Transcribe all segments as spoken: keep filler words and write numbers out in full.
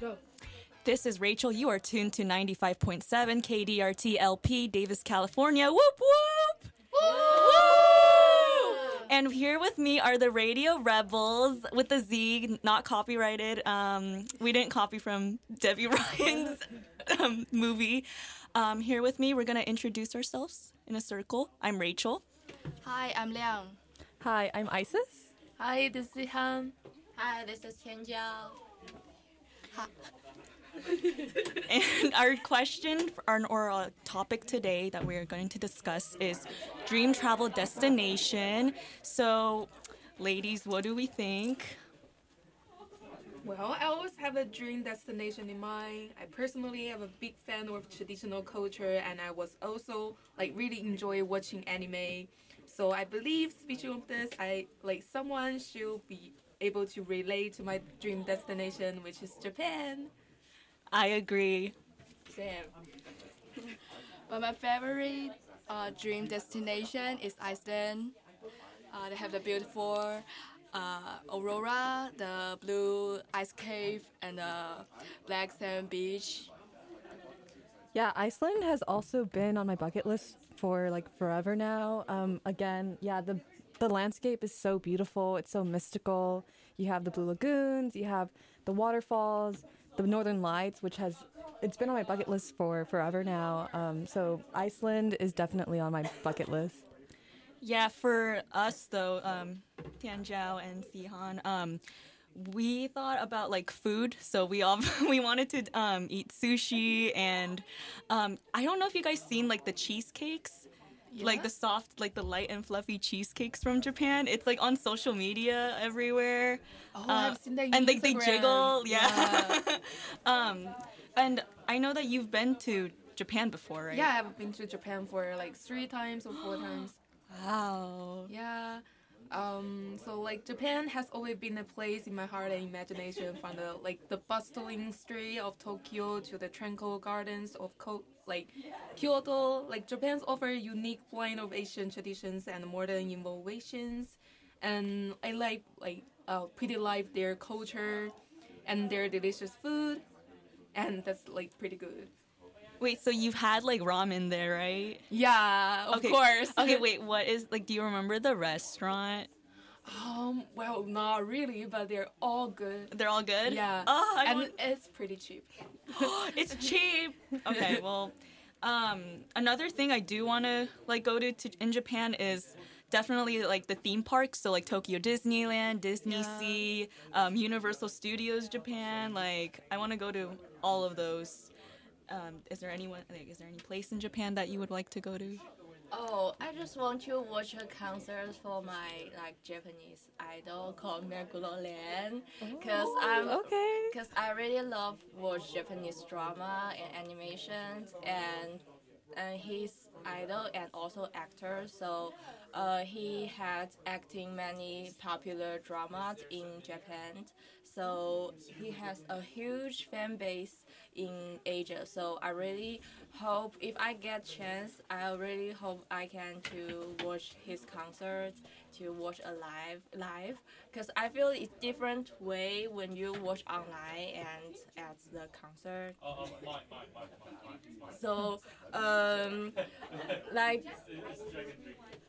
Go. This is Rachel. You are tuned to ninety-five point seven K D R T L P, Davis, California. Whoop, whoop! Woo! And here with me are the Radio Rebels with the Z, not copyrighted. Um, we didn't copy from Debbie Ryan's um, movie. Um, here with me, we're going to introduce ourselves in a circle. I'm Rachel. Hi, I'm Liang. Hi, I'm Isis. Hi, this is Han. Hi, this is Tianjiao. Hi. And our question or, or our topic today that we're going to discuss is dream travel destination. So, ladies, what do we think? Well, I always have a dream destination in mind. I personally am a big fan of traditional culture, and I was also like really enjoy watching anime. So I believe, speaking of this, I like someone should be able to relate to my dream destination, which is Japan. I agree. Same. But my favorite uh, dream destination is Iceland. Uh, they have the beautiful uh, aurora, the blue ice cave, and the black sand beach. Yeah, Iceland has also been on my bucket list for like forever now. Um, again, yeah, the the landscape is so beautiful. It's so mystical. You have the blue lagoons. You have the waterfalls. The Northern Lights, which has, it's been on my bucket list for forever now. Um, so Iceland is definitely on my bucket list. Yeah, for us though, um, Tianjiao and Sihan, um, we thought about like food. So we all we wanted to um, eat sushi, and um, I don't know if you guys seen like the cheesecakes. Yeah. Like the soft, like the light and fluffy cheesecakes from Japan. It's like on social media everywhere. Oh, uh, I've seen that. And like they, they jiggle, yeah. yeah. um, and I know that you've been to Japan before, right? Yeah, I've been to Japan for like three times or four times. Wow. Yeah. Um, so like Japan has always been a place in my heart and imagination, from the like the bustling street of Tokyo to the tranquil gardens of Ko- like Kyoto. Like Japan's offer a unique blend of Asian traditions and modern innovations, and I like like uh, pretty life, their culture, and their delicious food, and that's like pretty good. Wait, so you've had like ramen there, right? Yeah, of okay. course. Okay, wait, what is like? Do you remember the restaurant? Um, well, not really, but they're all good. They're all good. Yeah, oh, I and want... it's pretty cheap. It's cheap. Okay, well, um, another thing I do want to like go to, to in Japan is definitely like the theme parks. So like Tokyo Disneyland, DisneySea, yeah. um, Universal Studios Japan. Like I want to go to all of those. Um, is there anyone? Like, is there any place in Japan that you would like to go to? Oh, I just want to watch a concert for my like Japanese idol called Meguro-Len, because I'm because okay. I really love watch Japanese drama and animations, and and he's idol and also actor. So, uh, he had acting many popular dramas in Japan. So he has a huge fan base in Asia. So I really hope, if I get chance, I really hope I can to watch his concerts, to watch a live, live. Because I feel it's different way when you watch online and at the concert. So, um, like,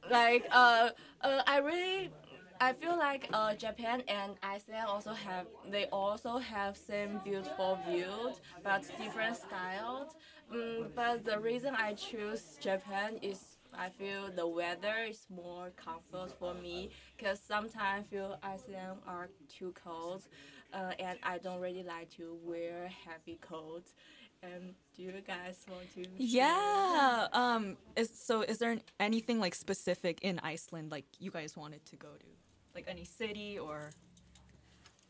like, uh, uh, I really. I feel like uh, Japan and Iceland also have, they also have same beautiful views, but different styles. Mm, but the reason I choose Japan is I feel the weather is more comfort for me, because sometimes I feel Iceland are too cold, uh, and I don't really like to wear heavy coats. Um, do you guys want to? Yeah. Um. Is, so is there anything like specific in Iceland like you guys wanted to go to? Like any city or?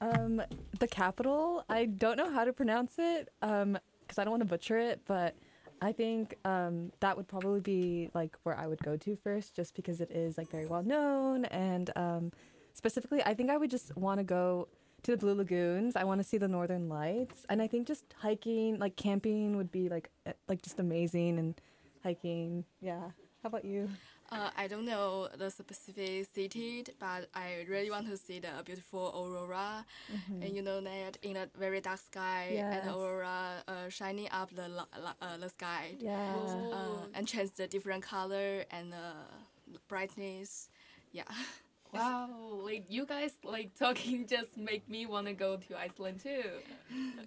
Um, the capital. I don't know how to pronounce it. Um, because I don't want to butcher it. But I think um that would probably be like where I would go to first, just because it is like very well known. And um, specifically, I think I would just want to go to the Blue Lagoons. I want to see the Northern Lights, and I think just hiking, like camping, would be like like just amazing and hiking. Yeah. How about you? Uh, I don't know the specific city, but I really want to see the beautiful aurora. Mm-hmm. And you know that in a very dark sky, yes. and aurora uh, shining up the la- la- uh, the sky, yes. uh, and change the different color and uh, brightness. Yeah. Wow, like you guys like talking just make me want to go to Iceland too.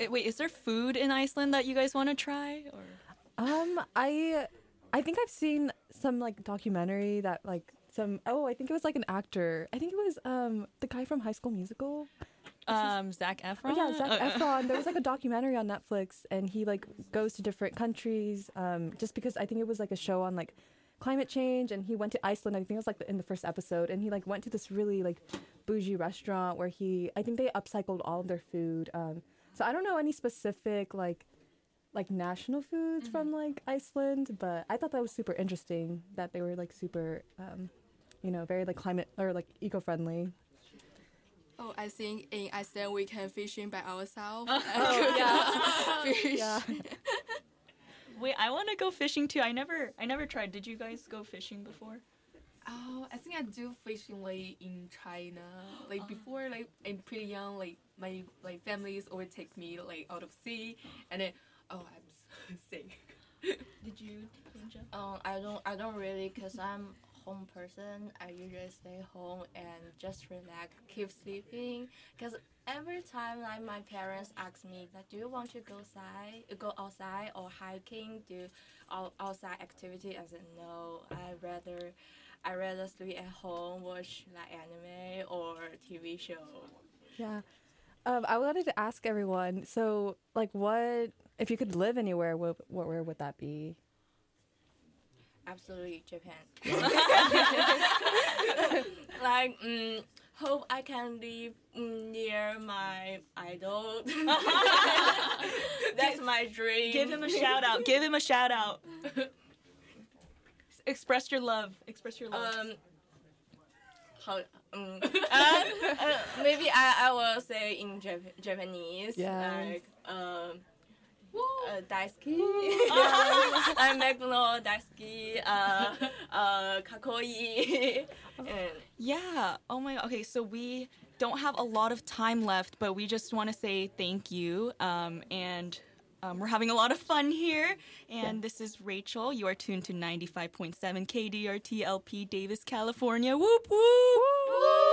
Wait, is there food in Iceland that you guys want to try? Or? Um, I. I think I've seen some like documentary that like some oh I think it was like an actor I think it was um the guy from High School Musical, um was, Zac Efron. Yeah, Zac oh. Efron. There was like a documentary on Netflix, and he like goes to different countries um just because I think it was like a show on like climate change, and he went to Iceland. I think it was like in the first episode, and he like went to this really like bougie restaurant where he I think they upcycled all of their food. Um, so I don't know any specific like. like national foods mm-hmm. from like Iceland, but I thought that was super interesting that they were like super, um, you know, very like climate or like eco-friendly. Oh, I think in Iceland we can fishing by ourselves. Oh, yeah. Fish. Yeah. Wait, I want to go fishing too. I never, I never tried. Did you guys go fishing before? Oh, I think I do fishing like in China. Like oh. before, like I'm pretty young. Like my like families always take me like out of sea, and then. Oh, I'm sick. Did you, Ninja? Um, I don't, I don't really, cause I'm home person. I usually stay home and just relax, keep sleeping. Cause every time, like my parents ask me, like, do you want to go side, go outside or hiking, do all outside activity? I said no. I rather, I rather sleep at home, watch like anime or T V show. Yeah, um, I wanted to ask everyone. So, like, what? If you could live anywhere, what, what where would that be? Absolutely, Japan. Like, mm, hope I can live mm, near my idol. That's my dream. Give him a shout out. Give him a shout out. Express your love. Express your love. Um, how, um, uh, uh, maybe I, I will say in Jap- Japanese. Yeah. Like, um. Uh, daisuki. Uh-huh. I'm Meguro daisuki. Uh, uh, kakoi. And yeah. Oh my God. Okay, so we don't have a lot of time left, but we just want to say thank you. Um, and um, we're having a lot of fun here. And yeah. This is Rachel. You are tuned to ninety-five point seven K D R T L P, Davis, California. Whoop, whoop. Woo! Woo!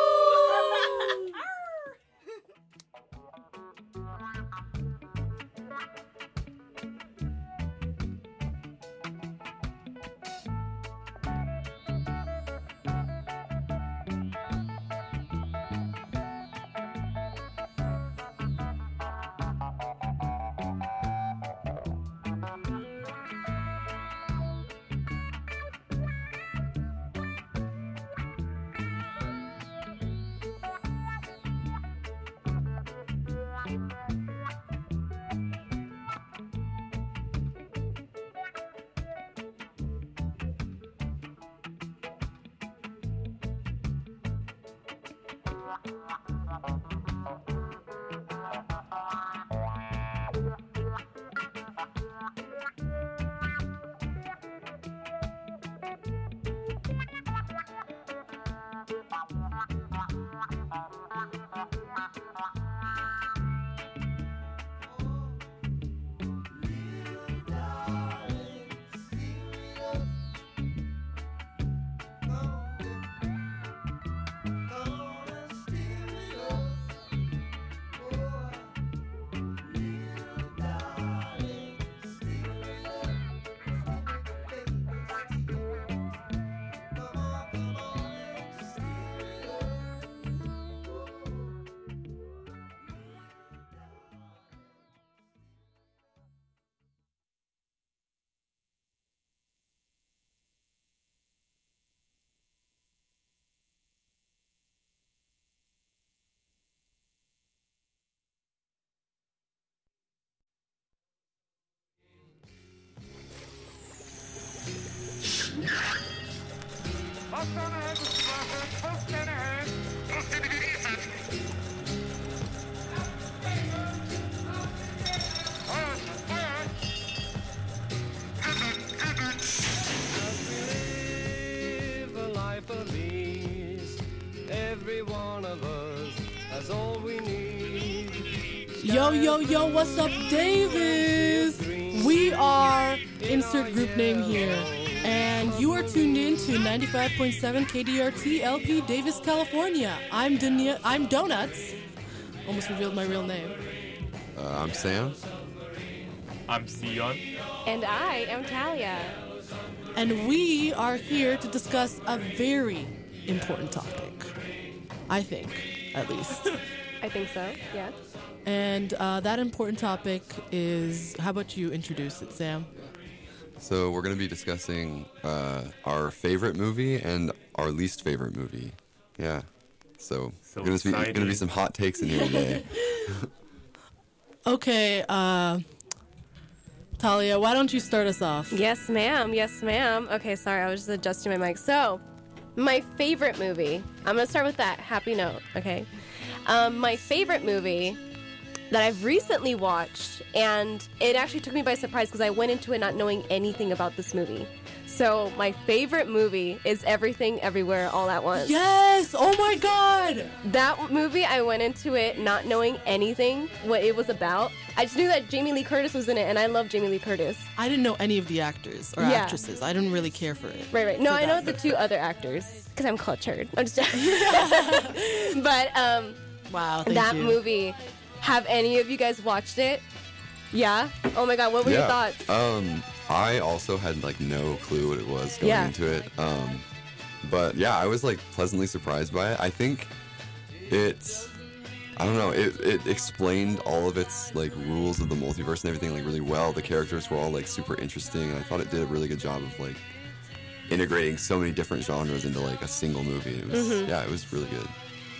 Full stand ahead. Full stand ahead. Fire, fire. Heaven, heaven. I believe Yo, yo, yo, what's up, Davis? We are insert group name here. And you are tuned in to ninety-five point seven K D R T L P, Davis, California. I'm Dunya, I'm Donuts. Almost revealed my real name. Uh, I'm Sam. I'm Sion. And I am Talia. And we are here to discuss a very important topic. I think, at least. I think so, yeah. And uh, that important topic is, how about you introduce it, Sam? So we're going to be discussing uh, our favorite movie and our least favorite movie. Yeah. So, so there's going to be some hot takes in here today. Okay, uh, Talia, why don't you start us off? Yes, ma'am. Yes, ma'am. Okay, sorry. I was just adjusting my mic. So, my favorite movie. I'm going to start with that happy note, okay? Um, my favorite movie that I've recently watched, and it actually took me by surprise because I went into it not knowing anything about this movie. So my favorite movie is Everything, Everywhere, All at Once. Yes! Oh my God! That movie, I went into it not knowing anything, what it was about. I just knew that Jamie Lee Curtis was in it, and I love Jamie Lee Curtis. I didn't know any of the actors or yeah. actresses. I didn't really care for it. Right, right. No, I know the two other actors because I'm cultured. I'm just joking. But um, wow, thank that you. movie. Have any of you guys watched it? Yeah? Oh my God, what were yeah. your thoughts? Um, I also had like no clue what it was going yeah. into it. Um, but yeah, I was like pleasantly surprised by it. I think it's, I don't know, it, it explained all of its like rules of the multiverse and everything like really well. The characters were all like super interesting, and I thought it did a really good job of like integrating so many different genres into like a single movie. It was, mm-hmm. yeah, it was really good.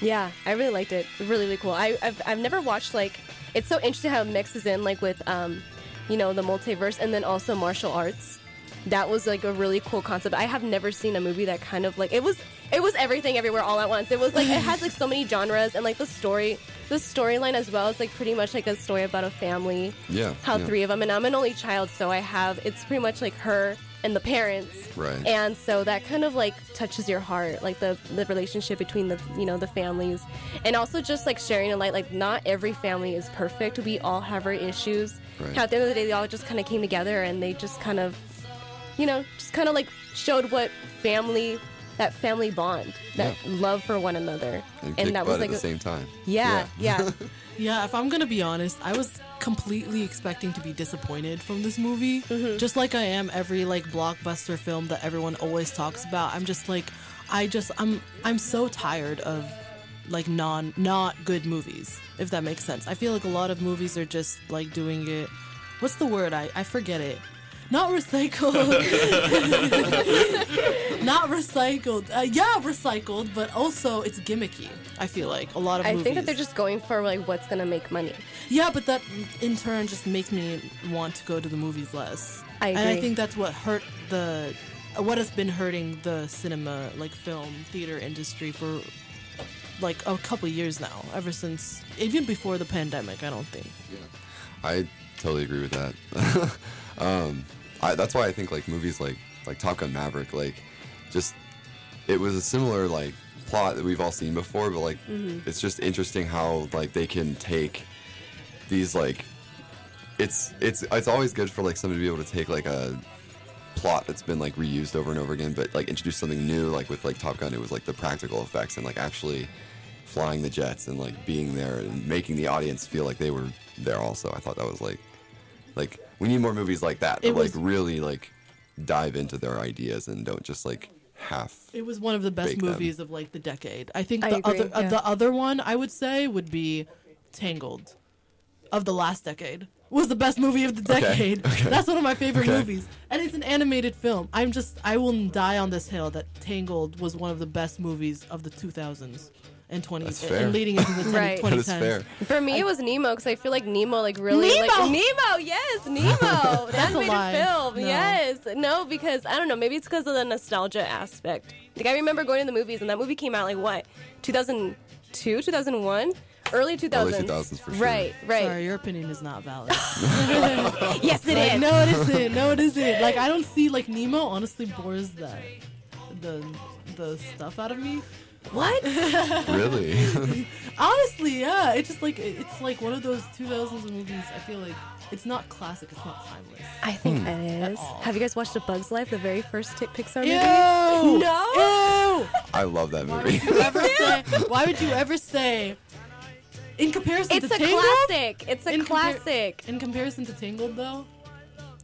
Yeah, I really liked it. Really, really cool. I, I've I've never watched, like, it's so interesting how it mixes in, like, with, um, you know, the multiverse and then also martial arts. That was, like, a really cool concept. I have never seen a movie that kind of, like, it was it was everything, everywhere, all at once. It was, like, it had, like, so many genres and, like, the story, the storyline as well is, like, pretty much, like, a story about a family. Yeah. How yeah. three of them, and I'm an only child, so I have, it's pretty much, like, her and the parents, right? And so that kind of like touches your heart, like the the relationship between the you know the families, and also just like sharing a light. Like not every family is perfect. We all have our issues. Right. At the end of the day, they all just kind of came together, and they just kind of, you know, just kind of like showed what family, that family bond, that yeah. love for one another, and, and that was like at the same time. Yeah, yeah, yeah. yeah. If I'm gonna be honest, I was completely expecting to be disappointed from this movie, mm-hmm. just like I am every like blockbuster film that everyone always talks about. I'm just like, I just I'm I'm so tired of like non not good movies, if that makes sense. I feel like a lot of movies are just like doing it. What's the word? I I forget it. Not recycled. Not recycled. Uh, yeah, recycled, but also it's gimmicky, I feel like. A lot of I movies. I think that they're just going for, like, what's going to make money. Yeah, but that, in turn, just makes me want to go to the movies less. I agree. And I think that's what hurt the... What has been hurting the cinema, like, film, theater industry for, like, a couple of years now. Ever since... Even before the pandemic, I don't think. Yeah. I totally agree with that. um... I, that's why I think like movies like like Top Gun Maverick, like just it was a similar like plot that we've all seen before, but like mm-hmm. it's just interesting how like they can take these like it's it's it's always good for like somebody to be able to take like a plot that's been like reused over and over again, but like introduce something new. Like with like Top Gun, it was like the practical effects and like actually flying the jets and like being there and making the audience feel like they were there also. I thought that was like like. We need more movies like that that was, like really like dive into their ideas and don't just like half. It was one of the best movies them. of like the decade. I think I the agree, other yeah. uh, the other one I would say would be Tangled of the last decade. Was the best movie of the decade. Okay, okay. That's one of my favorite okay. movies. And it's an animated film. I'm just I will die on this hill that Tangled was one of the best movies of the two thousands. And twenty That's fair. And leading into the twenty right. twenty tens. For me, I, it was Nemo because I feel like Nemo, like really, Nemo, like, Nemo yes, Nemo. That's that made a lie. film, no. yes, no, because I don't know, maybe it's because of the nostalgia aspect. Like I remember going to the movies, and that movie came out like what, two thousand two, two thousand one, early two thousands. Early two thousands for sure. Right, right. Sorry, your opinion is not valid. Yes, it like, is. No, it isn't. No, it isn't. Like I don't see like Nemo. Honestly, bores that the the stuff out of me. What? Really? Honestly, yeah. It's just like it's like one of those two thousands movies. I feel like it's not classic. It's not timeless. I think hmm. it is. Have you guys watched A Bug's Life, the very first Pixar movie? Ew! No. Ew! I love that movie. Why would you ever say? Why would you ever say? In comparison it's to Tangled? It's a classic. It's a in classic. Compar- in comparison to Tangled, though?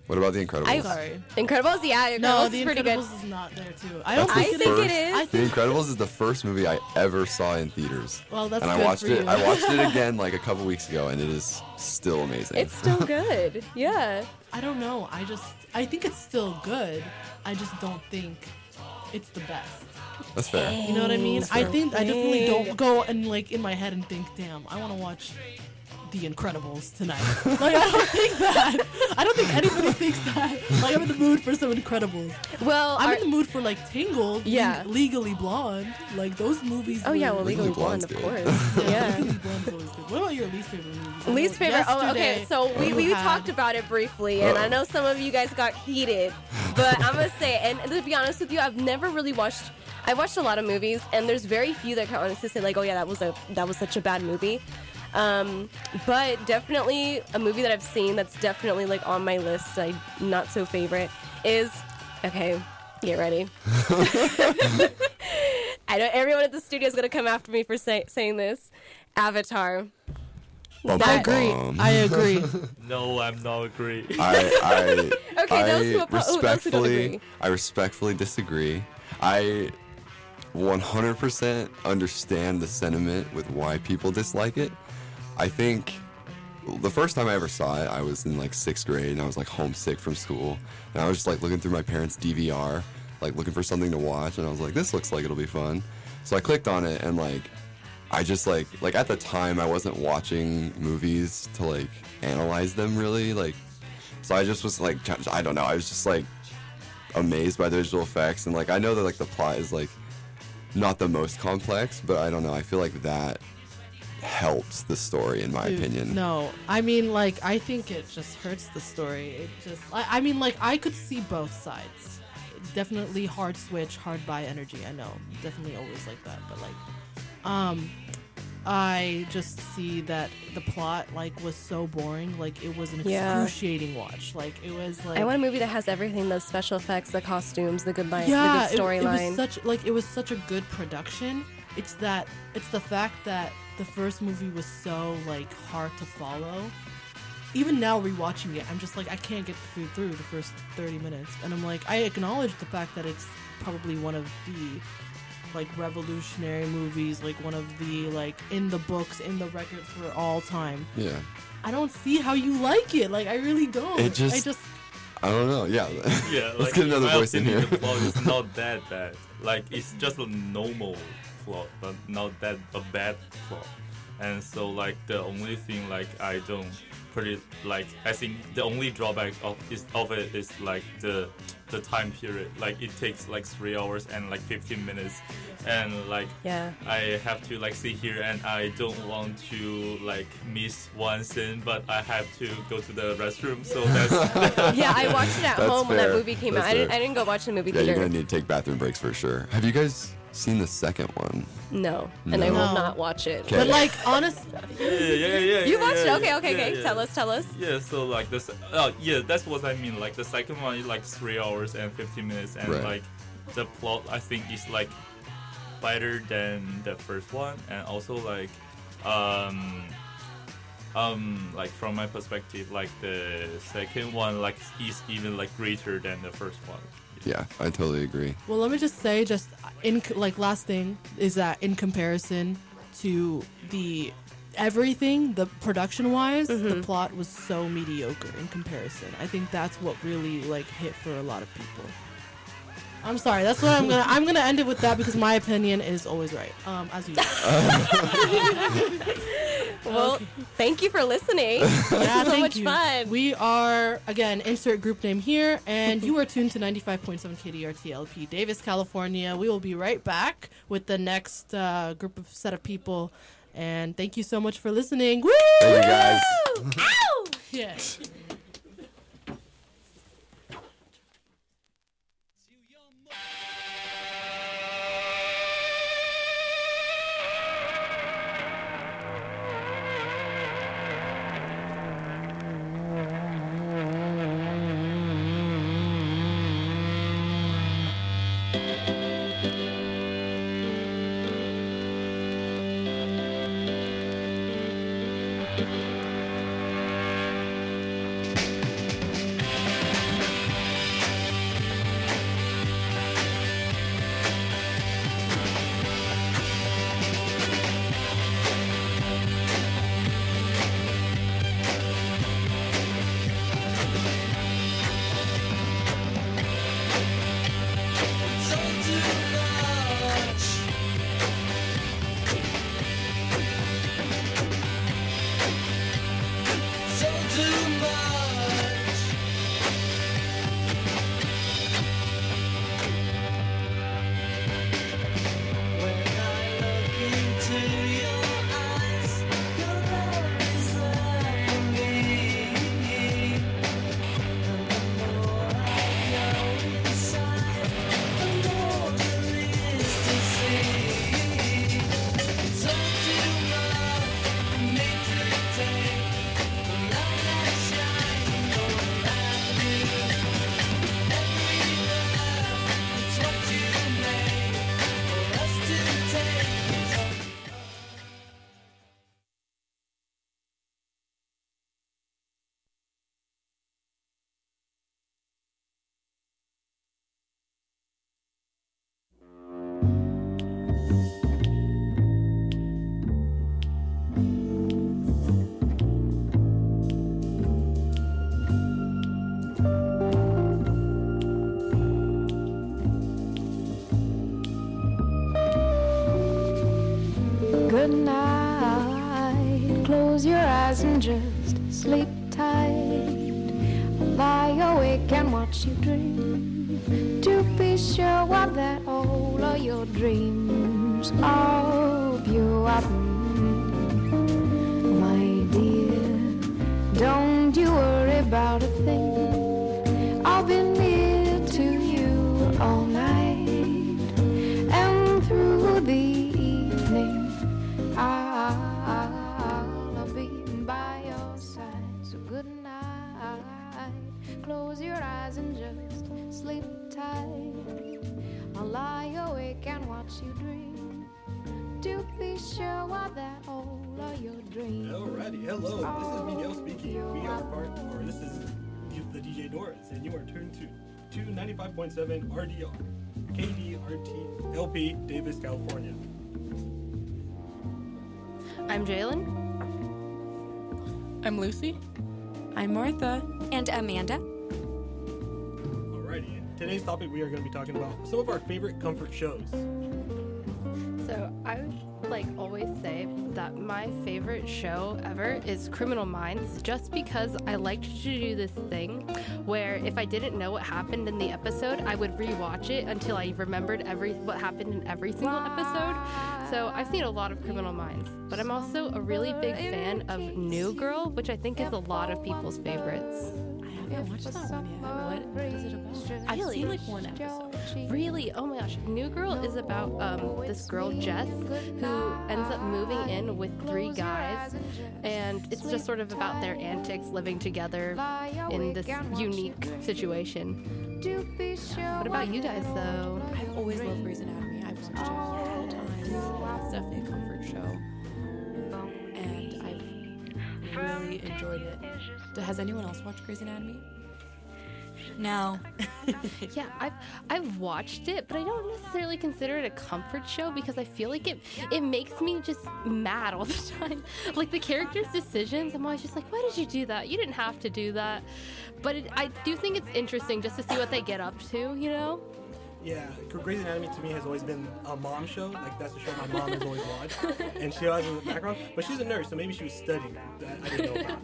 What about The Incredibles? I'm sorry. Incredibles? Yeah, Incredibles no, the is pretty Incredibles good. Is not there, too. I don't think, I it, think is. it is. The Incredibles is the first movie I ever saw in theaters. Well, that's and good I watched for it. You. I watched it again like a couple weeks ago, and it is still amazing. It's still good. Yeah. I don't know. I just, I think it's still good. I just don't think it's the best. That's fair. You know what I mean? I think I definitely don't go and like in my head and think, damn, I want to watch The Incredibles tonight. Like, I don't think that. I don't think anybody thinks that. Like, I'm in the mood for some Incredibles. Well, I'm our, in the mood for like Tangled, yeah, Legally Blonde, like those movies. Oh were, yeah, well Legally, Legally Blonde, of course. Yeah, yeah. Legally Blonde's always good. What about your least favorite movie? Least favorite. Oh, okay. So we, we had... talked about it briefly, and Uh-oh. I know some of you guys got heated, but I'm gonna say, and, and to be honest with you, I've never really watched. I watched a lot of movies, and there's very few that can honestly say like, oh yeah, that was a that was such a bad movie. Um, but definitely a movie that I've seen that's definitely like on my list, I not so favorite is okay. Get ready. I know everyone at the studio is gonna come after me for say, saying this. Avatar. Bum, that, bum, I agree. I agree. No, I'm not agree. I, I, okay, I those who apo- respectfully, who don't agree. I respectfully disagree. I one hundred percent understand the sentiment with why people dislike it. I think the first time I ever saw it, I was in like sixth grade and I was like homesick from school. And I was just like looking through my parents' D V R, like looking for something to watch. And I was like, this looks like it'll be fun. So I clicked on it and like, I just like, like at the time I wasn't watching movies to like analyze them really. Like, so I just was like, I don't know. I was just like, amazed by the visual effects, and like I know that like the plot is like not the most complex, but I don't know, I feel like that helps the story in my Dude, opinion. No, I mean like I think it just hurts the story. It just I, I mean like I could see both sides. Definitely hard switch, hard buy energy. I know, definitely always like that, but like um I just see that the plot like was so boring. Like it was an excruciating yeah. watch. Like it was like I want a movie that has everything: the special effects, the costumes, the good lines, yeah, the good storyline. It, it was such like it was such a good production. It's that it's the fact that the first movie was so like hard to follow. Even now rewatching it, I'm just like I can't get through through the first thirty minutes, and I'm like I acknowledge the fact that it's probably one of the like revolutionary movies, like one of the like in the books, in the record for all time. Yeah, I don't see how you like it. Like I really don't. It just, I just, I don't know. Yeah, yeah. Let's like, get another voice in here. The plot is not that bad. Like it's just a normal plot, but not that a bad plot. And so like the only thing like I don't pretty like I think the only drawback of is of it is like the. the time period, like it takes like three hours and like fifteen minutes, and like yeah. I have to like sit here and I don't want to like miss one scene, but I have to go to the restroom. So that's yeah, I watched it at that's home fair. When that movie came that's out. I didn't, I didn't go watch the movie yeah, theater. You're gonna need to take bathroom breaks for sure. Have you guys seen the second one? No, no. And I will not watch it. Kay. But like honestly, yeah, yeah, yeah, yeah. You watched yeah, it? Okay, okay, yeah, okay. Yeah. Tell us, tell us. Yeah, so like this. Oh, uh, yeah, that's what I mean. Like the second one is like three hours. And fifteen minutes, and right. like the plot I think is like better than the first one, and also like um um like from my perspective, like the second one like is even like greater than the first one. Yeah, I totally agree. Well, let me just say, just in like last thing is that in comparison to the everything, the production-wise, mm-hmm. the plot was so mediocre in comparison. I think that's what really like hit for a lot of people. I'm sorry. That's what I'm gonna. I'm gonna end it with that because my opinion is always right, um, as usual. Well, okay. Thank you for listening. Yeah, so much you. Fun. We are again insert group name here, and you are tuned to ninety-five point seven K D R T L P, Davis, California. We will be right back with the next uh, group of set of people. And thank you so much for listening. Woo! Thank you guys. Ow! Yeah. the night. Close your eyes and just sleep tight. I'll lie awake and watch you dream, to be sure what that all of your dreams of you are. My dear, don't you worry about a thing, I'll be near to you all night and through the close your eyes and just sleep tight. I'll lie awake and watch you dream, to be sure what that all of your dreams. Alrighty, hello, this is Miguel speaking. We are part, or this is the D J Doris, and you are tuned to ninety-five point seven R D R, K D R T L P, Davis, California. I'm Jalen. I'm Lucy. I'm Martha. And Amanda. Today's topic, we are going to be talking about some of our favorite comfort shows. So I would like always say that my favorite show ever is Criminal Minds, just because I liked to do this thing where if I didn't know what happened in the episode, I would rewatch it until I remembered every what happened in every single episode. So I've seen a lot of Criminal Minds, but I'm also a really big fan of New Girl, which I think is a lot of people's favorites. Yeah, watch that one yet. What, what is it about? I've really? seen like one episode. Really? Oh my gosh. New Girl is about um, this girl, Jess, who ends up moving in with three guys. And it's just sort of about their antics living together in this unique situation. What about you guys, though? I've always loved Grey's Anatomy. I've watched it all times. It's definitely a comfort show. Really enjoyed it. Has anyone else watched Grey's Anatomy? No. yeah, I've I've watched it, but I don't necessarily consider it a comfort show because I feel like it it makes me just mad all the time. Like the characters' decisions, I'm always just like, why did you do that? You didn't have to do that. But it, I do think it's interesting just to see what they get up to, you know? Yeah, Grey's Anatomy to me has always been a mom show. Like, that's the show my mom has always watched. And she always has a background. But she's a nurse, so maybe she was studying. That I didn't know about.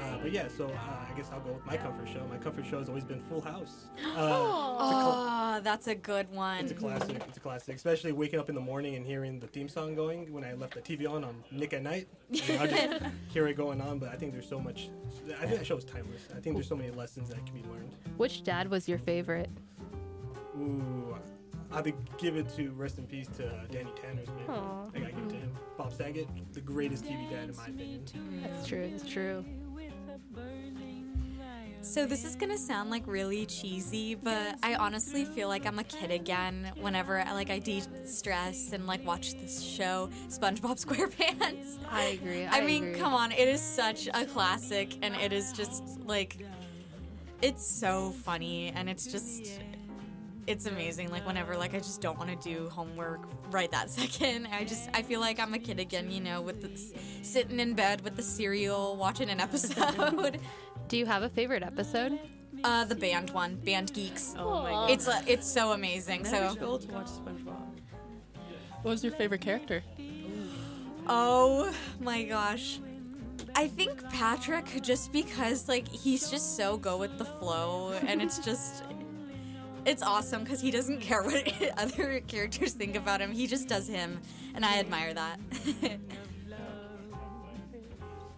Uh, but yeah, so uh, I guess I'll go with my comfort show. My comfort show has always been Full House. Uh, oh, a cl- that's a good one. It's a classic. It's a classic. Especially waking up in the morning and hearing the theme song going when I left the T V on on Nick at Night. You know, I just hear it going on, but I think there's so much. I think that show is timeless. I think there's so many lessons that can be learned. Which dad was your favorite? Ooh, I would give it to, rest in peace, to uh, Danny Tanner's man. Aww. I gotta give it to him. Bob Saget, the greatest T V dad in my opinion. That's true, it's true. So this is gonna sound like really cheesy, but I honestly feel like I'm a kid again whenever like I de-stress and like watch this show, SpongeBob SquarePants. I agree, I, I mean, agree. Come on, it is such a classic, and it is just like, it's so funny, and it's just... It's amazing, like, whenever, like, I just don't want to do homework right that second. I just, I feel like I'm a kid again, you know, with the, sitting in bed with the cereal, watching an episode. Do you have a favorite episode? Uh, the band one, Band Geeks. Oh, my God. It's, uh, it's so amazing. So. I was able to watch SpongeBob. What was your favorite character? Oh, my gosh. I think Patrick, just because, like, he's just so go with the flow, and it's just... It's awesome because he doesn't care what other characters think about him. He just does him, and I admire that.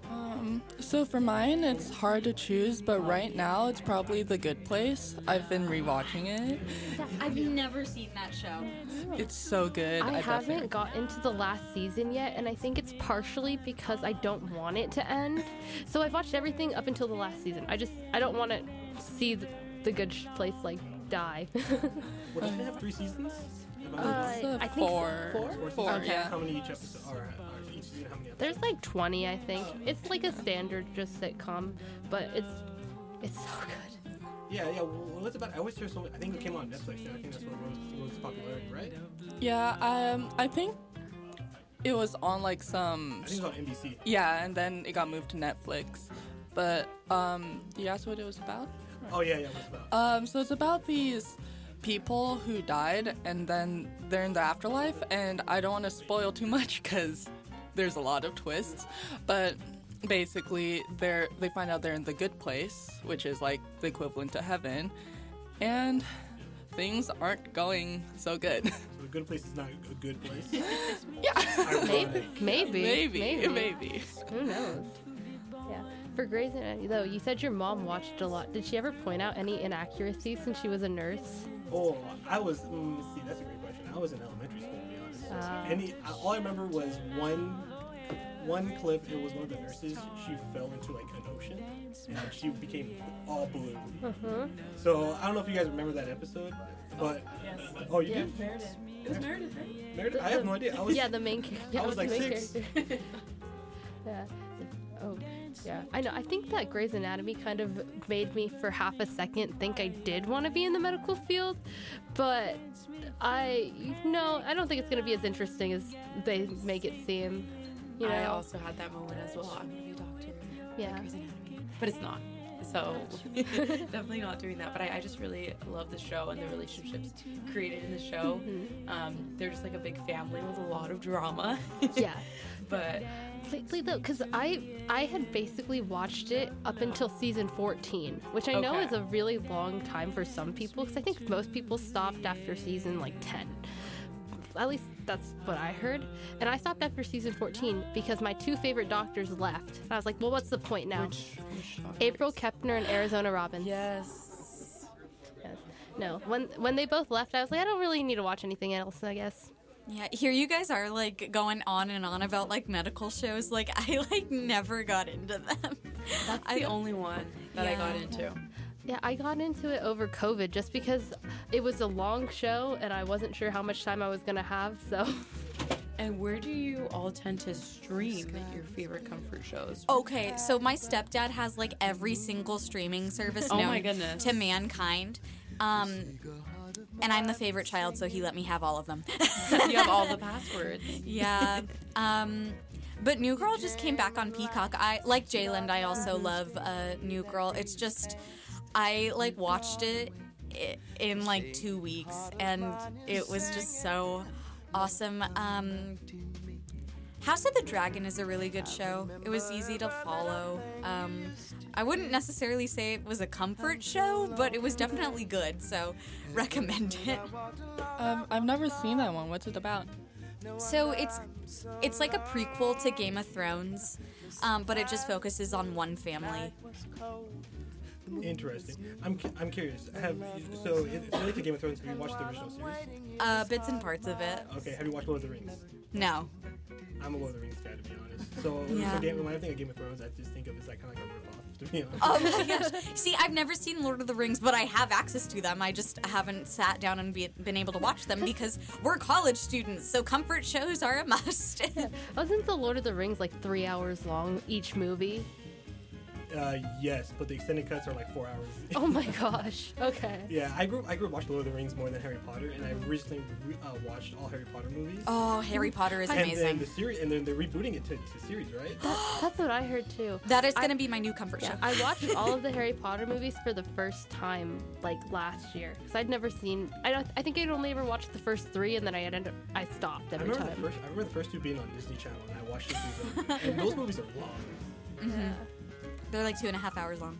um, so for mine, it's hard to choose, but right now it's probably The Good Place. I've been rewatching it. I've never seen that show. It's so good. I, I haven't definitely. got into the last season yet, and I think it's partially because I don't want it to end. So I've watched everything up until the last season. I just I don't want to see the, the Good Place like. Die. What, does it have three seasons? Uh, uh, I think four. Four? Four, four okay. Yeah. How many each episode? Or, or each season, how many episodes? There's like twenty, I think. Oh. It's like a standard just sitcom, but it's it's so good. Yeah, yeah. Well, what's about? I always hear so much. I think it came on Netflix. I think that's what was its popularity, right? Yeah. Um. I think it was on like some. I think it was on N B C. Yeah, and then it got moved to Netflix. But um, you asked what it was about? Oh, yeah, yeah, what's about? Um, so it's about these people who died, and then they're in the afterlife, and I don't want to spoil too much, because there's a lot of twists, but basically they're they find out they're in the good place, which is like the equivalent to heaven, and things aren't going so good. So the good place is not a good place? Yeah. Maybe. Maybe. Maybe. Maybe. Maybe. Who knows? Yeah. For Grey's Anatomy, though, you said your mom watched a lot. Did she ever point out any inaccuracies since she was a nurse? Oh, I was... Mm, see, that's a great question. I was in elementary school, to be honest. Uh, Any, all I remember was one... One clip, it was one of the nurses, she fell into like an ocean and like, she became all blue. Uh-huh. So I don't know if you guys remember that episode, but oh, yes. oh you yes. did? Meredith. It was Meredith, right? Meredith? I have no idea. I was, yeah, the main character. Yeah, I was, was like six. yeah. Oh, yeah. I know. I think that Grey's Anatomy kind of made me for half a second think I did want to be in the medical field, but I, no, I don't think it's going to be as interesting as they make it seem. You know? I also had that moment as well. I'm going to be a doctor. Yeah. But it's not. So definitely not doing that. But I, I just really love the show and the relationships created in the show. Mm-hmm. Um, they're just like a big family with a lot of drama. yeah. But... Lately, though, because I, I had basically watched it up until season fourteen, which I okay. know is a really long time for some people, because I think most people stopped after season, like, ten. At least that's what I heard. And I stopped after season fourteen because my two favorite doctors left. And I was like, well, what's the point now? Which, which April Kepner and Arizona Robbins. Yes. yes. No, when when they both left, I was like, I don't really need to watch anything else, I guess. Yeah, here you guys are, like, going on and on about, like, medical shows. Like, I, like, never got into them. That's I, the only one that yeah. I got into. Yeah, I got into it over COVID just because it was a long show and I wasn't sure how much time I was going to have, so... And where do you all tend to stream your favorite comfort shows? Okay, so my stepdad has, like, every single streaming service oh known my goodness. to mankind. Um... And I'm the favorite child, so he let me have all of them. You have all the passwords. Yeah. Um, but New Girl just came back on Peacock. I like Jayland. I also love uh, New Girl. It's just, I like watched it in like two weeks, and it was just so awesome. Um, House of the Dragon is a really good show. It was easy to follow. Um, I wouldn't necessarily say it was a comfort show, but it was definitely good, so recommend it. Um, I've never seen that one. What's it about? So it's it's like a prequel to Game of Thrones, um, but it just focuses on one family. Interesting. I'm I'm curious. Have you, so it's related to Game of Thrones. Have you watched the original series? Uh, bits and parts of it. Okay. Have you watched Lord of the Rings? No. I'm a Lord of the Rings fan, to be honest. So, yeah. so Game, when I think of Game of Thrones, I just think of it as like kind of like a ripoff, to be honest. Oh my gosh! See, I've never seen Lord of the Rings, but I have access to them. I just haven't sat down and be, been able to watch them because we're college students, so comfort shows are a must. yeah. Wasn't the Lord of the Rings like three hours long each movie? Uh, yes, but the extended cuts are like four hours. Oh my gosh! Okay. Yeah, I grew I grew up watching Lord of the Rings more than Harry Potter, and I recently re- uh, watched all Harry Potter movies. Oh, Harry Potter is and amazing. Then the series, and then they're rebooting it to, to series, right? That, that's what I heard too. That is gonna I, be my new comfort yeah, show. I watched all of the Harry Potter movies for the first time like last year because I'd never seen. I don't. I think I'd only ever watched the first three, and then I ended. I stopped every I time. The first, I remember the first two being on Disney Channel, and I watched them. And those movies are long. Mm-hmm. Yeah. They're like two and a half hours long.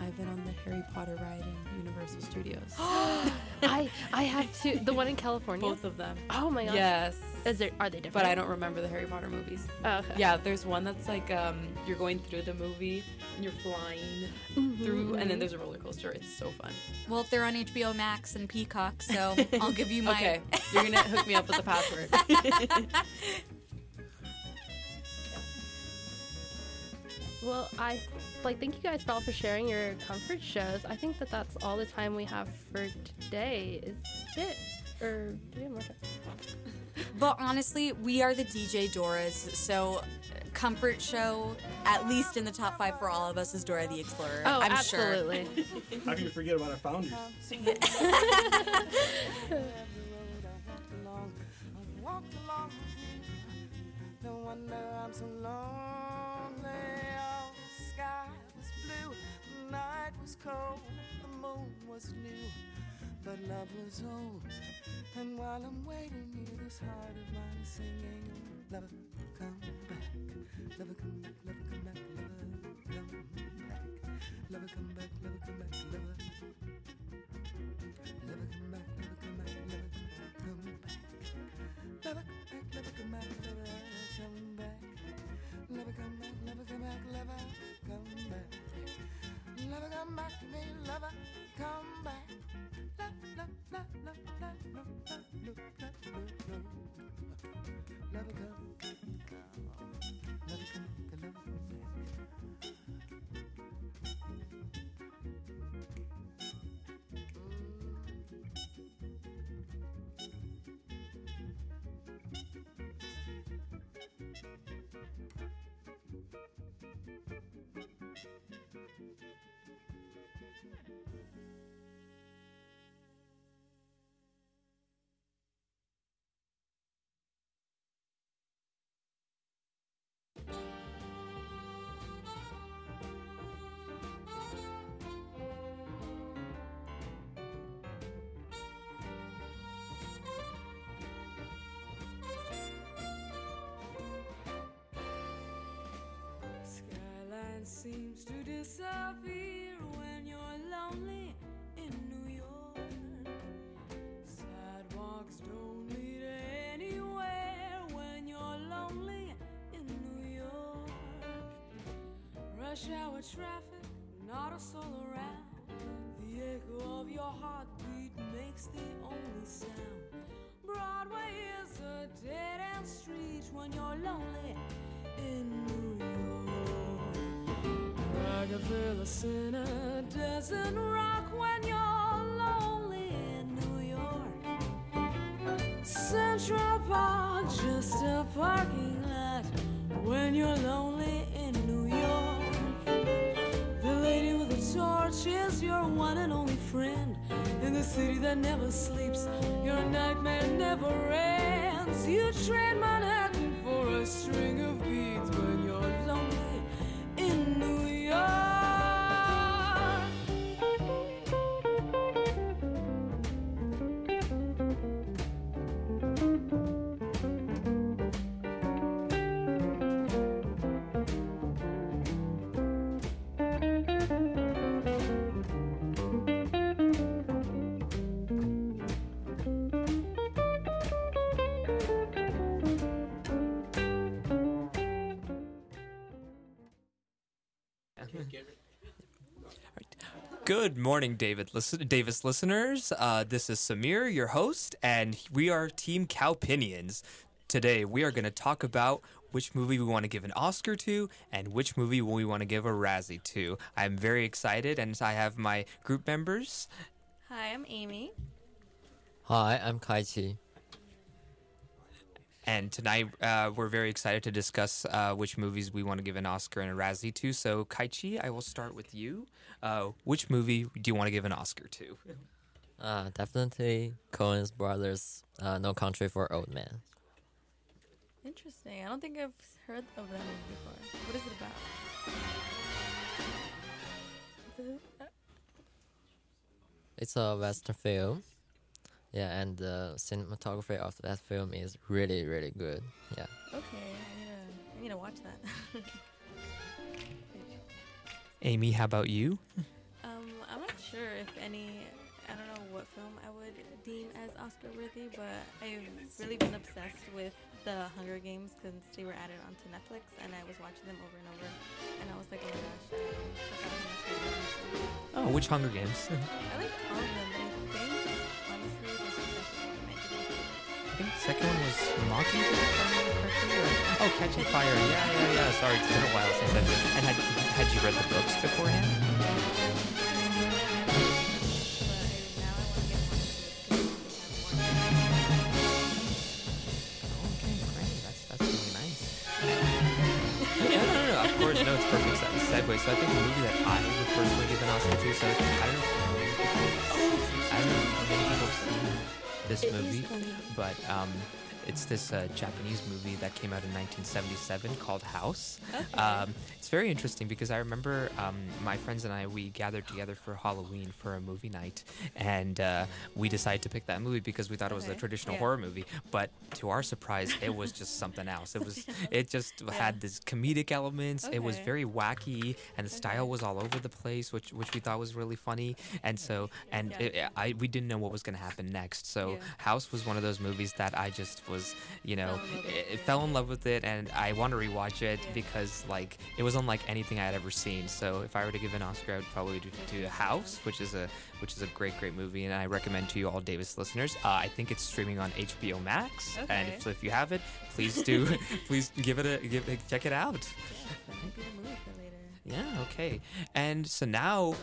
I've been on the Harry Potter ride in Universal Studios. I I have two. The one in California? Both of them. Oh my gosh. Yes. Is there, are they different? But I don't remember the Harry Potter movies. Oh, okay. Yeah, there's one that's like um, you're going through the movie and you're flying mm-hmm. through, and then there's a roller coaster. It's so fun. Well, they're on H B O Max and Peacock, so I'll give you my... Okay, you're going to hook me up with the password. Well, I like thank you guys all for sharing your comfort shows. I think that that's all the time we have for today. Is it? Or do we have more time? But honestly, we are the D J Doras, so comfort show, at least in the top five for all of us, is Dora the Explorer. Oh, I'm absolutely. Sure. How can you forget about our founders? No wonder I'm so lonely. The night was cold, the moon was new, but love was old. And while I'm waiting here, this heart of mine is singing, love, come back. Lover come back, lover come back, lover come back. Lover come back, lover come back, lover. Lover come back, lover come back, lover come back. Lover come back, lover come back, lover come back. Lover come back, lover come back, lover come back. Lover come back to me, lover come back. La la la la la la la la la. Lover come, lover come, the lover come back. Seems to disappear when you're lonely in New York. Sidewalks don't lead anywhere when you're lonely in New York. Rush hour traffic, not a soul around. The echo of your heartbeat makes the only sound. Broadway is a dead-end street when you're lonely in New York. Rockefeller Center doesn't rock when you're lonely in New York. Central Park, just a parking lot when you're lonely in New York. The lady with the torch is your one and only friend. In the city that never sleeps, your nightmare never ends. You trade Manhattan for a string of beads when you're lonely in New York. Good morning, David. Listen, Davis listeners. Uh, this is Samir, your host, and we are Team Cowpinions. Today, we are going to talk about which movie we want to give an Oscar to and which movie we want to give a Razzie to. I'm very excited, and I have my group members. Hi, I'm Amy. Hi, I'm Kai-Chi. And tonight, uh, we're very excited to discuss uh, which movies we want to give an Oscar and a Razzie to. So, Kai-Chi, I will start with you. Uh, which movie do you want to give an Oscar to? Uh, definitely Coen Brothers' uh, No Country for Old Men. Interesting. I don't think I've heard of that movie before. What is it about? It's a Western film. Yeah, and the cinematography of that film is really, really good. Yeah. Okay, I need to, I need to watch that. Amy, how about you? Um, I'm not sure if any, I don't know what film I would deem as Oscar-worthy, but I've really been obsessed with the Hunger Games since they were added onto Netflix, and I was watching them over and over, and I was like, oh my gosh, I forgot. Oh, which Hunger Games? I like all of them. Second one was Mockingbird. Oh, Catching Fire. Yeah, yeah, yeah. Sorry, it's been a while since I've been. And had, had you read the books beforehand? Okay, great. That's that's really nice. Yeah, no, no, no. Of course, no. It's perfect segue. So I think the movie that I would personally give an Oscar to. So I don't know. I don't know how many people have seen this movie, but um, It's this uh, Japanese movie that came out in nineteen seventy-seven called House. Okay. Um, it's very interesting because I remember um, my friends and I, we gathered together for Halloween for a movie night, and uh, we decided to pick that movie because we thought okay. it was a traditional yeah. horror movie. But to our surprise, it was just something else. It was it just yeah. had these comedic elements. Okay. It was very wacky, and the style okay. was all over the place, which which we thought was really funny. And so and yeah. it, I we didn't know what was going to happen next. So yeah. House was one of those movies that I just was, you know, oh, it, it fell in love with it, and I want to rewatch it yeah. because like it was unlike anything I had ever seen. So if I were to give an Oscar, I would probably do, do House, which is a which is a great great movie, and I recommend to you all Davis listeners. Uh, I think it's streaming on H B O Max, okay. and if, so if you have it, please do please give it a give it, check it out. Yeah, that might be a movie for later. Yeah. Okay. And so now,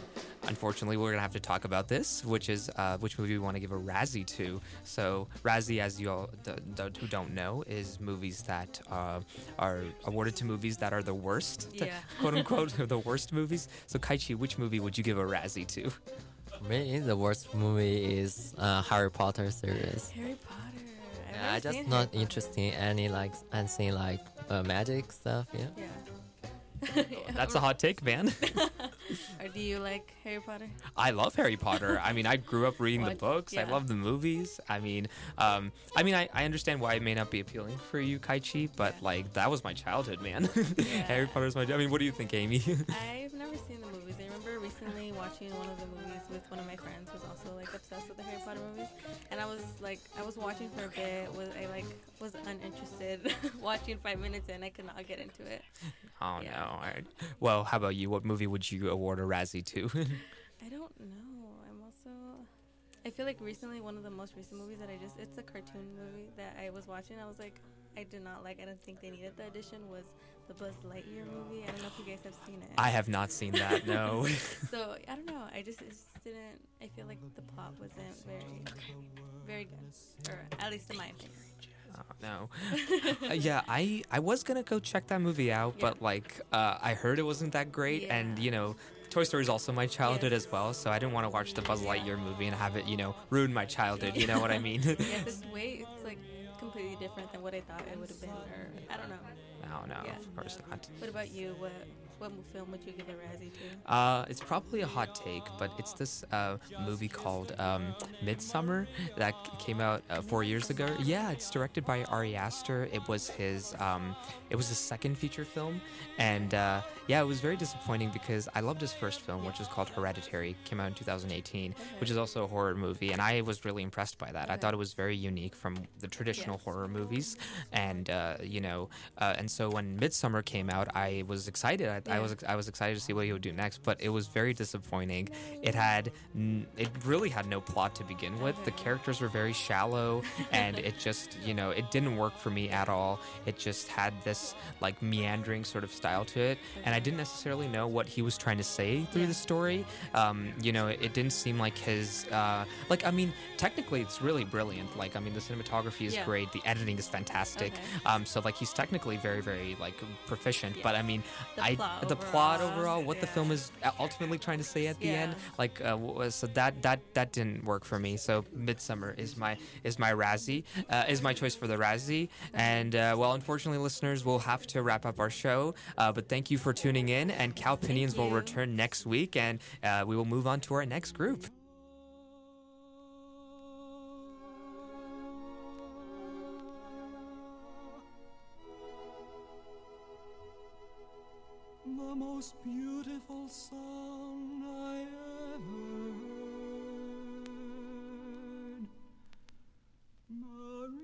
unfortunately, we're gonna have to talk about this, which is uh, which movie we want to give a Razzie to. So Razzie, as you all d- d- who don't know, is movies that uh, are awarded to movies that are the worst, yeah. to, quote unquote, the worst movies. So Kaichi, which movie would you give a Razzie to? For me, the worst movie is uh, Harry Potter series. Harry Potter. Yeah, I just not interested in any like unseen like uh, magic stuff. Yeah. Yeah. yeah. That's a hot take, man. Or do you like Harry Potter? I love Harry Potter. I mean, I grew up reading well, the books. Yeah. I love the movies. I mean, um, I mean, I, I understand why it may not be appealing for you, Kaichi, but yeah. like that was my childhood, man. Yeah. Harry Potter's my. I mean, what do you think, Amy? I've never seen the movies. I remember recently watching one of the movies with one of my friends who's also like obsessed with the Harry Potter movies, and I was like, I was watching for a bit. Was I like was uninterested? Watching five minutes in, I could not get into it. Oh yeah. no! All right. Well, how about you? What movie would you award a Razzie to? I don't know. I'm also... I feel like recently, one of the most recent movies that I just... It's a cartoon movie that I was watching. I was like, I did not like... I don't think they needed the addition was the Buzz Lightyear movie. I don't know if you guys have seen it. I have not seen that, no. So, I don't know. I just, just didn't... I feel like the plot wasn't very... Very good. Or at least in my opinion. Oh, no. uh, yeah, I, I was going to go check that movie out, yeah. but, like, uh, I heard it wasn't that great, yeah. and, you know, Toy Story is also my childhood yes. as well, so I didn't want to watch the Buzz Lightyear yeah. movie and have it, you know, ruin my childhood, you know what I mean? Yeah, this way, it's, like, completely different than what I thought it would have been, or, I don't know. No, no, yeah. of course not. What about you? What what film would you give a Razzie to? Uh, it's probably a hot take, but it's this uh, movie called um, Midsummer that came out uh, four years ago. Yeah, it's directed by Ari Aster. It was his um, it was his second feature film, and uh, yeah, it was very disappointing because I loved his first film, which is called Hereditary. It came out in two thousand eighteen, okay. which is also a horror movie, and I was really impressed by that. Okay. I thought it was very unique from the traditional yes. horror movies, and uh, you know, uh, and. So when Midsummer came out, I was excited. I, yeah. I was I was excited to see what he would do next, but it was very disappointing. It had, it really had no plot to begin with. The characters were very shallow, and it just, you know, it didn't work for me at all. It just had this like meandering sort of style to it, and I didn't necessarily know what he was trying to say through yeah. the story. Um, you know, it, it didn't seem like his uh, like I mean, technically it's really brilliant. Like I mean, the cinematography is yeah. great, the editing is fantastic. Okay. Um, so like he's technically very. very like proficient yeah. but I mean the I plot the overall, plot overall what yeah. the film is ultimately trying to say at the yeah. end like uh, so that that that didn't work for me. So Midsummer is my is my Razzie uh, is my choice for the Razzie, and uh, well, unfortunately listeners, we'll have to wrap up our show, uh, but thank you for tuning in, and Calpinions will return next week, and uh, we will move on to our next group. The most beautiful song I ever heard, Maria.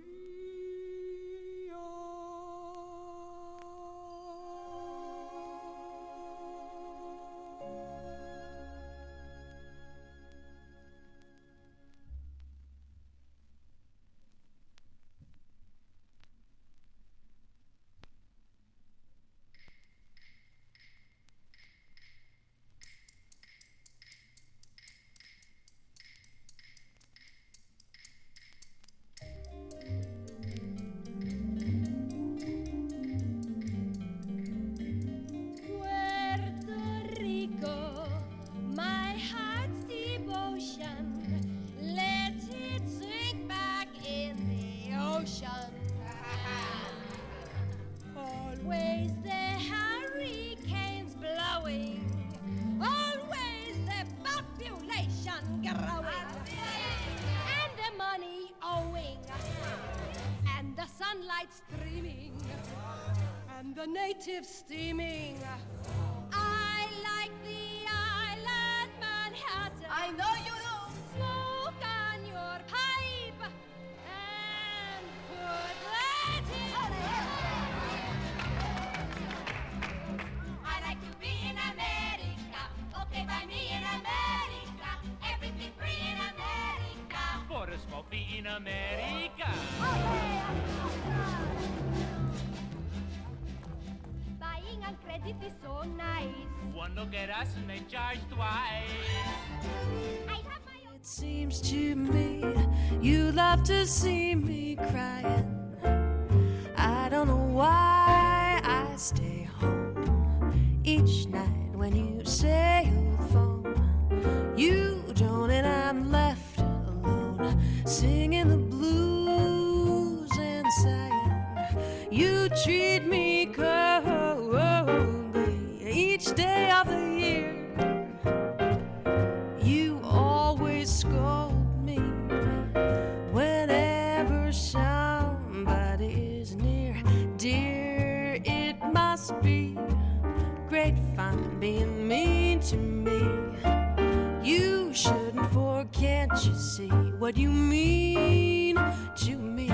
sun growing, and the money owing, and the sunlight streaming, and the natives steaming. I like the island Manhattan. I know you do. Smoke on your pipe and put that in. I like to be in America. Okay by me in America. Everything free in America. For a smoke be in America. Okay. And credit is so nice. One look at us and they charge twice. I have my own. It seems to me you love to see me crying. I don't know why I stay home each night when you say on the phone. You don't and I'm left alone singing the blues and sighing. You treat me cold each day of the year. You always scold me whenever somebody is near. Dear, it must be great fun being mean to me. You shouldn't for, can't you see what you mean to me?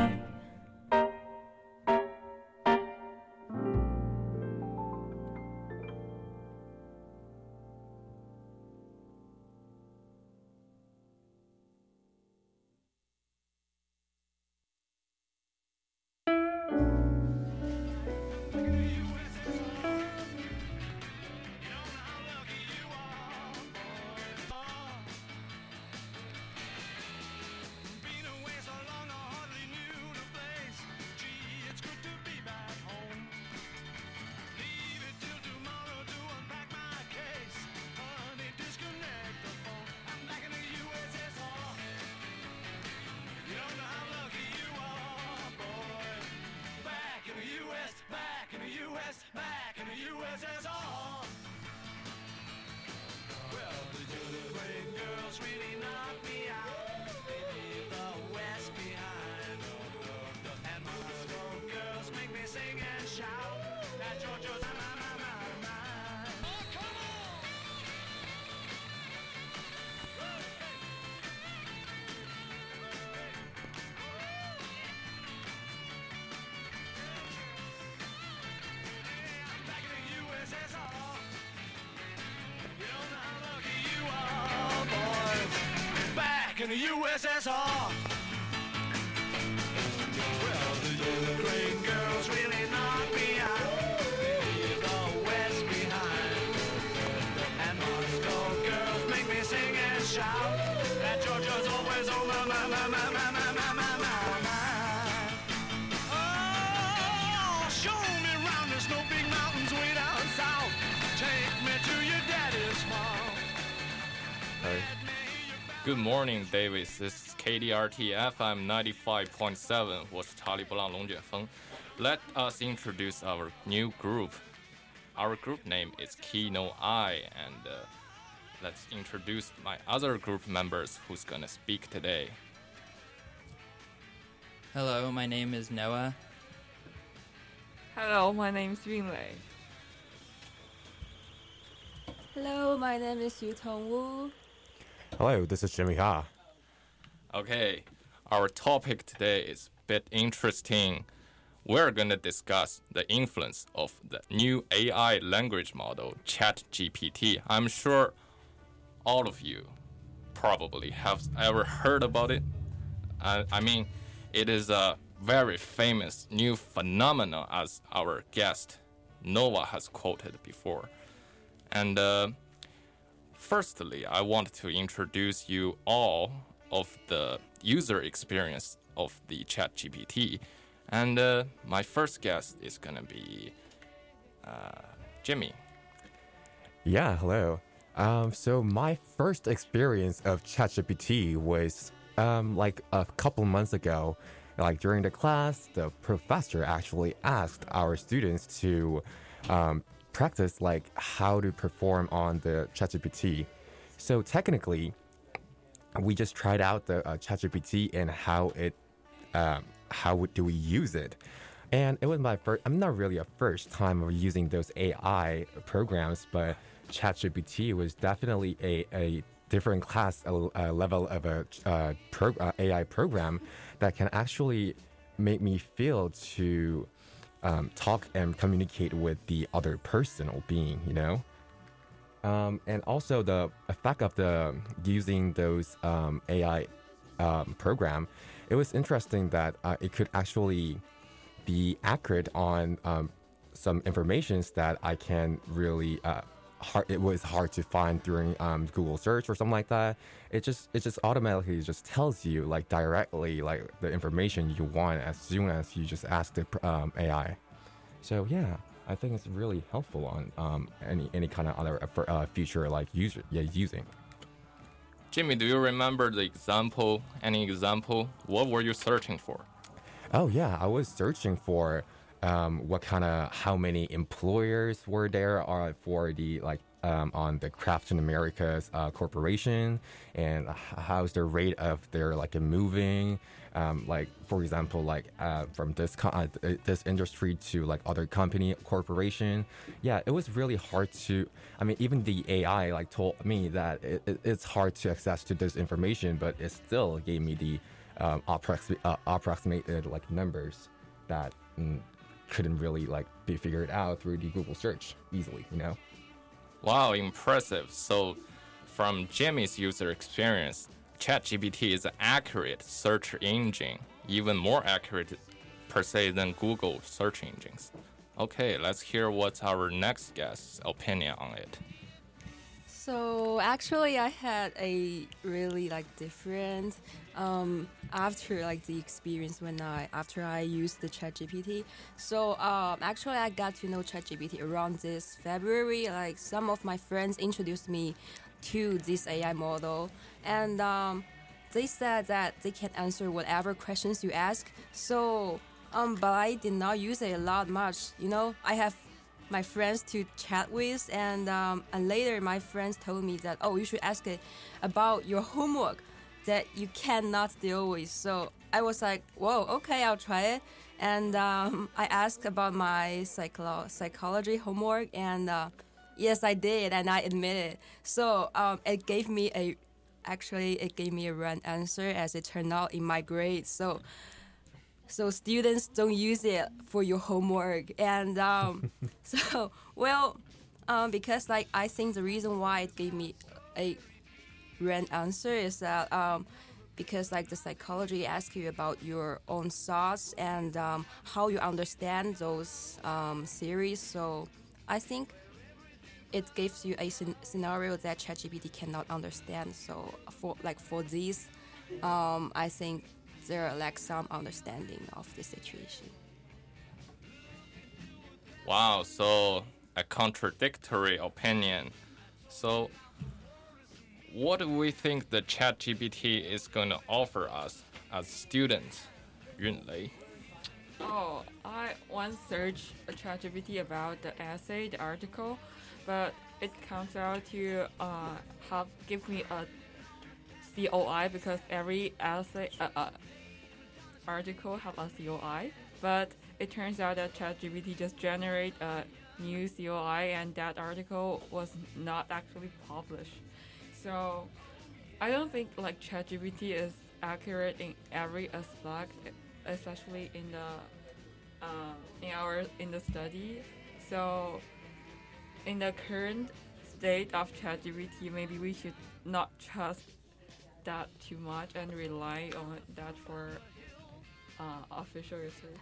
In the U S S R. Well, the green girls really knocked me out. Leave the West behind. And Moscow girls make me sing and shout. That Georgia's always on my, my, my, my, my, my, my, my, my. Oh, show me round the snow big mountains way down south. Take me to your daddy's farm. Good morning, Davis. This is K D R T F M ninety-five point seven. 我是查理布朗龙卷风. Let us introduce our new group. Our group name is Kino I, and uh, let's introduce my other group members who's gonna speak today. Hello, my name is Noah. Hello, my name is Yunlei. Hello, my name is Yu Tongwu. Hello, this is Jimmy Ha. Okay, our topic today is a bit interesting. We're going to discuss the influence of the new A I language model, ChatGPT. I'm sure all of you probably have ever heard about it. I, I mean, it is a very famous new phenomenon, as our guest Noah has quoted before. And... Uh, Firstly, I want to introduce you all of the user experience of the ChatGPT. And uh, my first guest is going to be uh, Jimmy. Yeah, hello. Um, so my first experience of ChatGPT was um, like a couple months ago. Like during the class, the professor actually asked our students to... Um, practice like how to perform on the ChatGPT. So technically, we just tried out the uh, ChatGPT and how it, um, how do we use it? And it was my first, I'm not really a first time of using those A I programs, but ChatGPT was definitely a, a different class, a, a level of a uh, pro, uh, A I program that can actually make me feel to um, talk and communicate with the other person or being, you know? Um, and also the effect of the using those um, A I um, program, it was interesting that uh, it could actually be accurate on um, some informations that I can really, uh, hard, it was hard to find during um, Google search or something like that. It just it just automatically just tells you like directly like the information you want as soon as you just ask the um, A I. So yeah. I think it's really helpful on um, any any kind of other uh, feature like user yeah using. Jimmy, do you remember the example? Any example? What were you searching for? Oh yeah, I was searching for um, what kind of how many employers were there are for the like um, on the Kraft in America's uh, corporation, and how's the rate of their like moving. Um, like, for example, like uh, from this co- uh, this industry to like other company corporation. Yeah, it was really hard to, I mean, even the A I like told me that it, it, it's hard to access to this information, but it still gave me the um, approxi- uh, approximated like numbers that mm, couldn't really like be figured out through the Google search easily, you know? Wow, impressive. So from Jimmy's user experience, ChatGPT is an accurate search engine, even more accurate per se than Google search engines. Okay, let's hear what's our next guest's opinion on it. So actually, I had a really like different um, after like the experience when I after I used the ChatGPT. So um, actually, I got to know ChatGPT around this February. Like some of my friends introduced me to this A I model, and um, they said that they can answer whatever questions you ask. So, um, but I did not use it a lot much. You know, I have my friends to chat with, and um, and later my friends told me that, oh, you should ask it about your homework that you cannot deal with. So I was like, whoa, okay, I'll try it. And um, I asked about my psycholo- psychology homework, and uh, yes, I did, and I admit it. So um, it gave me a, actually, it gave me a wrong answer as it turned out in my grade. So, so students don't use it for your homework. And um, so, well, um, because like I think the reason why it gave me a wrong answer is that um, because like the psychology asks you about your own thoughts and um, how you understand those um, theories. So I think it gives you a sen- scenario that ChatGPT cannot understand. So for like for this, um, I think there lacks some understanding of the situation. Wow, so a contradictory opinion. So what do we think the ChatGPT is going to offer us as students, Yunlei? Oh, I once searched ChatGPT about the essay, the article, but it comes out to uh, have give me a C O I because every essay uh, uh, article have a C O I. But it turns out that ChatGPT just generate a new C O I, and that article was not actually published. So I don't think like ChatGPT is accurate in every aspect, especially in the uh, in our in the study. So in the current state of ChatGPT, maybe we should not trust that too much and rely on that for uh, official research.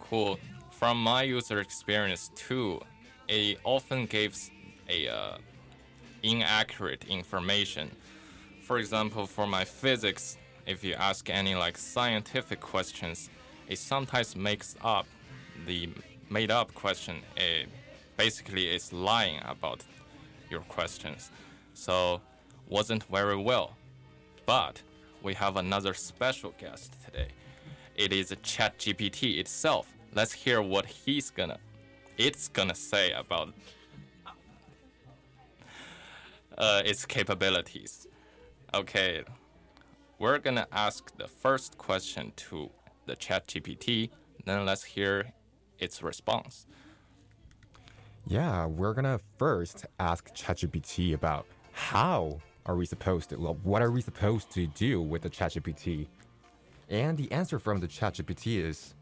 Cool. From my user experience too, it often gives a uh, inaccurate information. For example, for my physics, if you ask any like scientific questions, it sometimes makes up the made up question. It, Basically, it's lying about your questions. So, wasn't very well. But we have another special guest today. It is ChatGPT itself. Let's hear what he's gonna, it's gonna say about uh, its capabilities. Okay, we're going to ask the first question to the ChatGPT, then let's hear its response. Yeah, we're going to first ask ChatGPT about how are we supposed to, well, what are we supposed to do with the ChatGPT? And the answer from the ChatGPT is...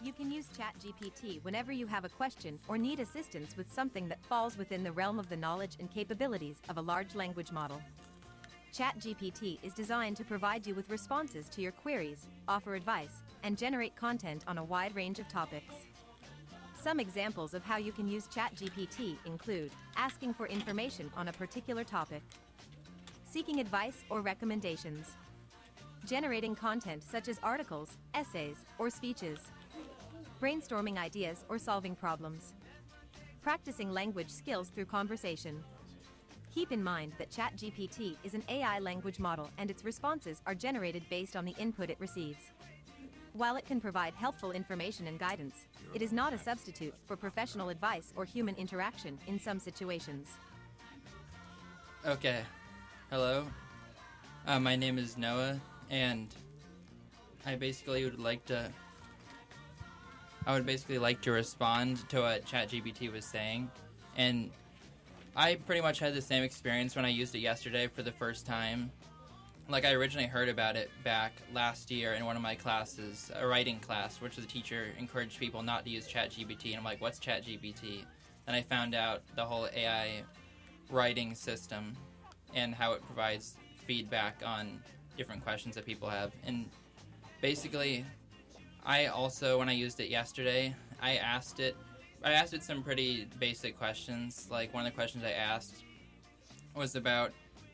You can use ChatGPT whenever you have a question or need assistance with something that falls within the realm of the knowledge and capabilities of a large language model. ChatGPT is designed to provide you with responses to your queries, offer advice, and generate content on a wide range of topics. Some examples of how you can use ChatGPT include asking for information on a particular topic, seeking advice or recommendations, generating content such as articles, essays, or speeches, brainstorming ideas or solving problems, practicing language skills through conversation. Keep in mind that ChatGPT is an A I language model and its responses are generated based on the input it receives. While it can provide helpful information and guidance, it is not a substitute for professional advice or human interaction in some situations. Okay, hello. Uh, my name is Noah, and I basically would like to... I would basically like to respond to what ChatGPT was saying, and I pretty much had the same experience when I used it yesterday for the first time. Like, I originally heard about it back last year in one of my classes, a writing class, which the teacher encouraged people not to use ChatGPT, and I'm like, what's ChatGPT? Then I found out the whole A I writing system and how it provides feedback on different questions that people have, and basically... I also, when I used it yesterday, I asked it I asked it some pretty basic questions. Like, one of the questions I asked was about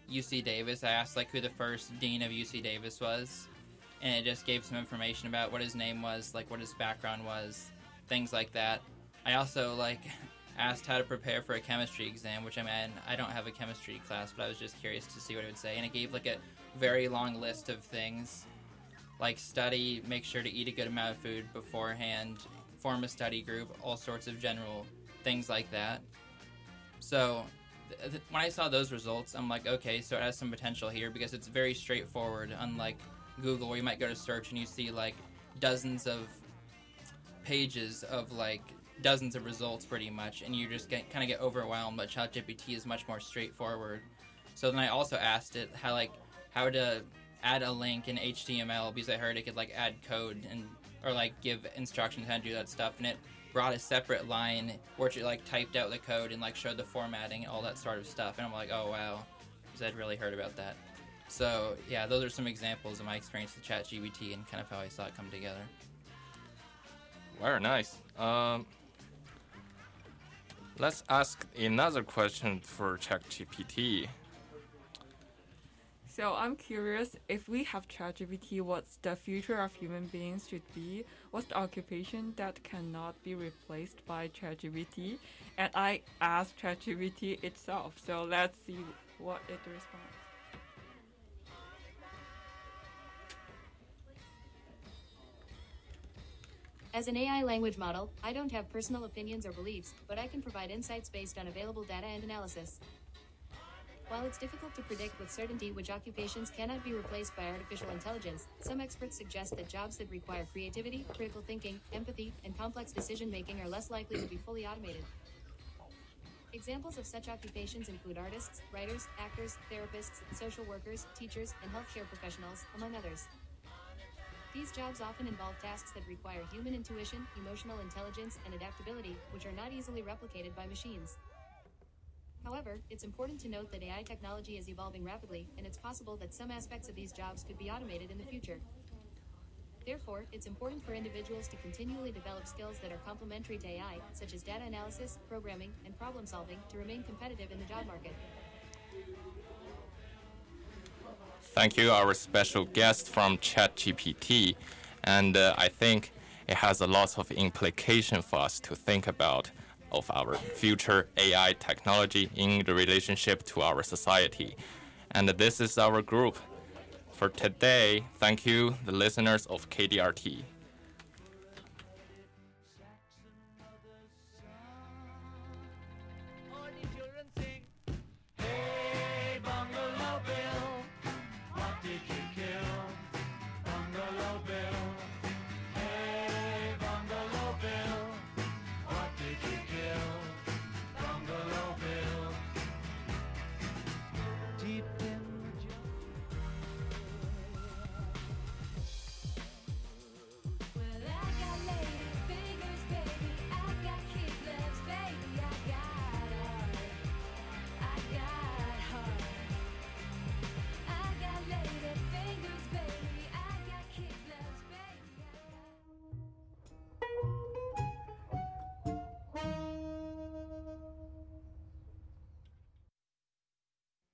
U C Davis. I asked, like, who the first dean of U C Davis was, and it just gave some information about what his name was, like, what his background was, things like that. I also, like, asked how to prepare for a chemistry exam, which, I mean, I don't have a chemistry class, but I was just curious to see what it would say, and it gave, like, a very long list of things. Like, study, make sure to eat a good amount of food beforehand, form a study group, all sorts of general things like that. So th- th- when I saw those results, I'm like, okay, so it has some potential here because it's very straightforward, unlike Google, where you might go to search and you see, like, dozens of pages of, like, dozens of results pretty much, and you just get kind of get overwhelmed, but ChatGPT is much more straightforward. So then I also asked it how, like, how to... add a link in H T M L, because I heard it could, like, add code and or, like, give instructions how to do that stuff, and it brought a separate line where it, like, typed out the code and, like, showed the formatting and all that sort of stuff, and I'm like, oh, wow, because I'd really heard about that. So, yeah, those are some examples of my experience with ChatGPT and kind of how I saw it come together. Very nice. Um, let's ask another question for ChatGPT. So I'm curious, if we have ChatGPT, what's the future of human beings should be? What's the occupation that cannot be replaced by ChatGPT? And I asked ChatGPT itself, so let's see what it responds. As an A I language model, I don't have personal opinions or beliefs, but I can provide insights based on available data and analysis. While it's difficult to predict with certainty which occupations cannot be replaced by artificial intelligence, some experts suggest that jobs that require creativity, critical thinking, empathy, and complex decision-making are less likely to be fully automated. Examples of such occupations include artists, writers, actors, therapists, social workers, teachers, and healthcare professionals, among others. These jobs often involve tasks that require human intuition, emotional intelligence, and adaptability, which are not easily replicated by machines. However, it's important to note that A I technology is evolving rapidly, and it's possible that some aspects of these jobs could be automated in the future. Therefore, it's important for individuals to continually develop skills that are complementary to A I, such as data analysis, programming, and problem solving, to remain competitive in the job market. Thank you, our special guest from ChatGPT, and uh, I think it has a lot of implication for us to think about of our future A I technology in the relationship to our society. And this is our group for today. Thank you, the listeners of K D R T.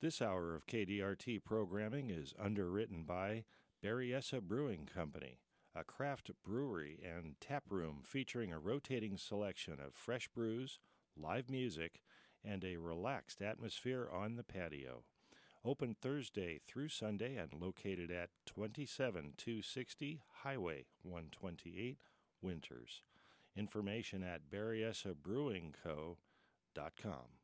This hour of K D R T programming is underwritten by Berryessa Brewing Company, a craft brewery and taproom featuring a rotating selection of fresh brews, live music, and a relaxed atmosphere on the patio. Open Thursday through Sunday and located at twenty-seven two sixty Highway one twenty-eight, Winters. Information at berryessa brewing co dot com.